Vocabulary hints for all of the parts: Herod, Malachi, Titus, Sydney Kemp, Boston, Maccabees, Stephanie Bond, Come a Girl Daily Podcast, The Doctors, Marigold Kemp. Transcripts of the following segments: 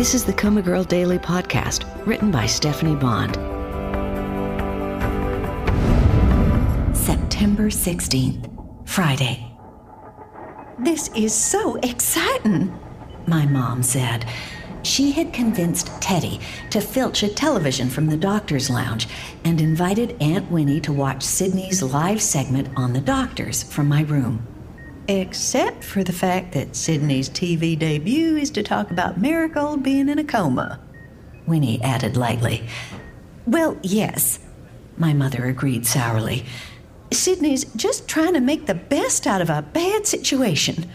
This is the Come a Girl Daily Podcast, written by Stephanie Bond. September 16th, Friday. This is so exciting, my mom said. She had convinced Teddy to filch a television from the doctor's lounge and invited Aunt Winnie to watch Sydney's live segment on the doctors from my room. Except for the fact that Sydney's TV debut is to talk about Marigold being in a coma, Winnie added lightly. Well, yes, my mother agreed sourly. Sydney's just trying to make the best out of a bad situation.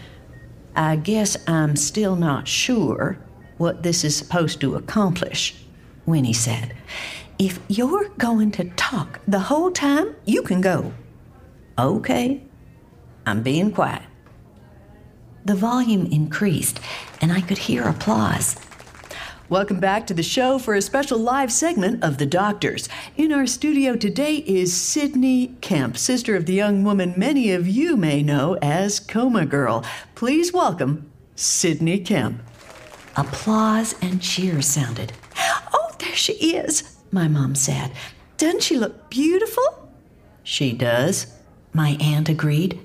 I guess I'm still not sure what this is supposed to accomplish, Winnie said. If you're going to talk the whole time, you can go. Okay, I'm being quiet. The volume increased, and I could hear applause. Welcome back to the show for a special live segment of The Doctors. In our studio today is Sydney Kemp, sister of the young woman many of you may know as Coma Girl. Please welcome Sydney Kemp. Applause and cheers sounded. Oh, there she is, my mom said. Doesn't she look beautiful? She does, my aunt agreed.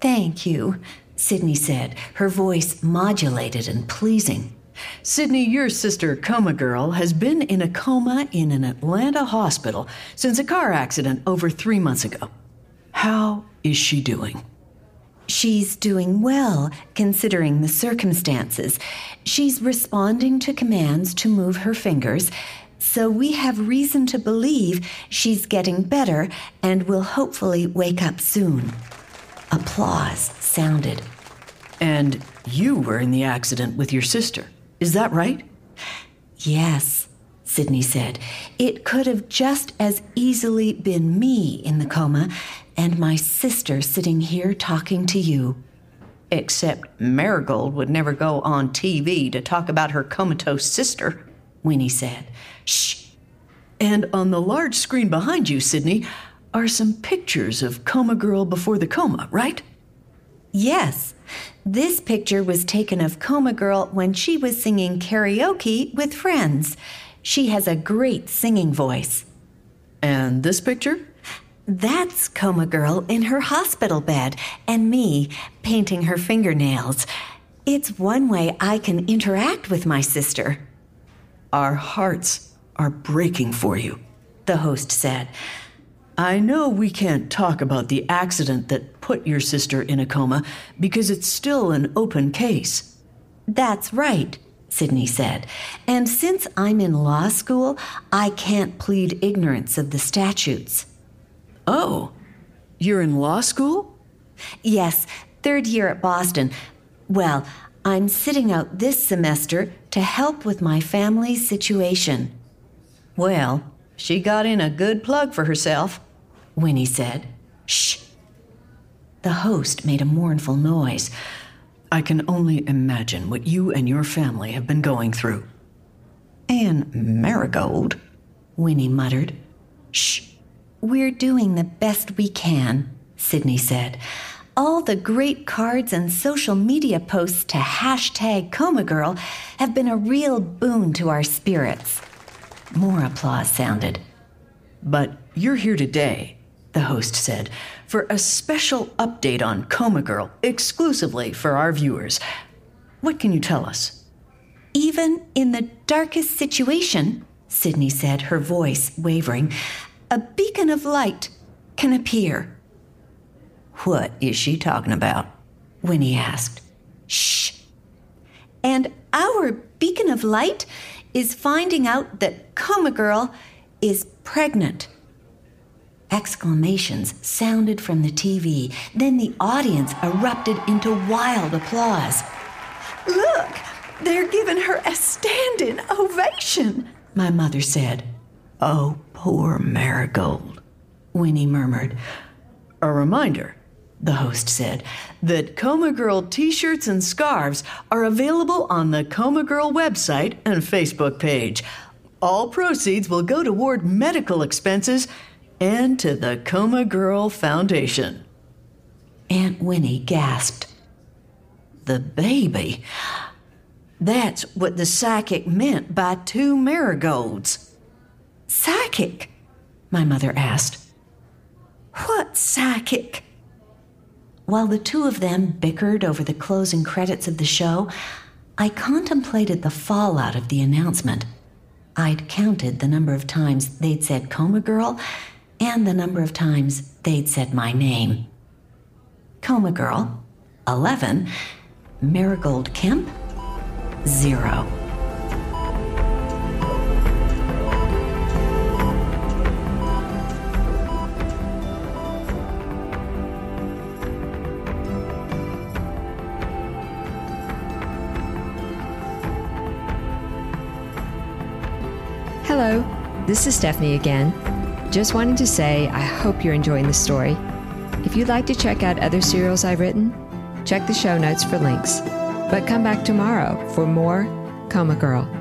Thank you, Sydney said, her voice modulated and pleasing. Sydney, your sister, Coma Girl, has been in a coma in an Atlanta hospital since a car accident over 3 months ago. How is she doing? She's doing well, considering the circumstances. She's responding to commands to move her fingers, so we have reason to believe she's getting better and will hopefully wake up soon. Applause sounded. And you were in the accident with your sister, is that right? Yes, Sydney said. It could have just as easily been me in the coma and my sister sitting here talking to you. Except Marigold would never go on TV to talk about her comatose sister, Winnie said. Shh! And on the large screen behind you, Sydney, are some pictures of Coma Girl before the coma, right? Yes. This picture was taken of Coma Girl when she was singing karaoke with friends. She has a great singing voice. And this picture? That's Coma Girl in her hospital bed and me painting her fingernails. It's one way I can interact with my sister. Our hearts are breaking for you, the host said. I know we can't talk about the accident that put your sister in a coma because it's still an open case. That's right, Sydney said. And since I'm in law school, I can't plead ignorance of the statutes. Oh, you're in law school? Yes, third year at Boston. Well, I'm sitting out this semester to help with my family's situation. Well, she got in a good plug for herself, Winnie said. Shh. The host made a mournful noise. I can only imagine what you and your family have been going through. And Marigold, Winnie muttered. Shh. We're doing the best we can, Sydney said. All the great cards and social media posts to hashtag Coma Girl have been a real boon to our spirits. More applause sounded. But you're here today, the host said, for a special update on Coma Girl, exclusively for our viewers. What can you tell us? Even in the darkest situation, Sydney said, her voice wavering, a beacon of light can appear. What is she talking about? Winnie asked. Shh. And our beacon of light is finding out that Coma Girl is pregnant. Exclamations sounded from the TV. Then the audience erupted into wild applause. Look, they're giving her a standing ovation, my mother said. Oh, poor Marigold, Winnie murmured. A reminder, the host said, that Coma Girl t-shirts and scarves are available on the Coma Girl website and Facebook page. All proceeds will go toward medical expenses and to the Coma Girl Foundation. Aunt Winnie gasped. The baby. That's what the psychic meant by two marigolds. Psychic? My mother asked. What psychic? While the two of them bickered over the closing credits of the show, I contemplated the fallout of the announcement. I'd counted the number of times they'd said Come a Girl and the number of times they'd said my name. Come a Girl, 11, Marigold Kemp, 0. Hello, this is Stephanie again. Just wanting to say I hope you're enjoying the story. If you'd like to check out other serials I've written, check the show notes for links. But come back tomorrow for more Come a Girl.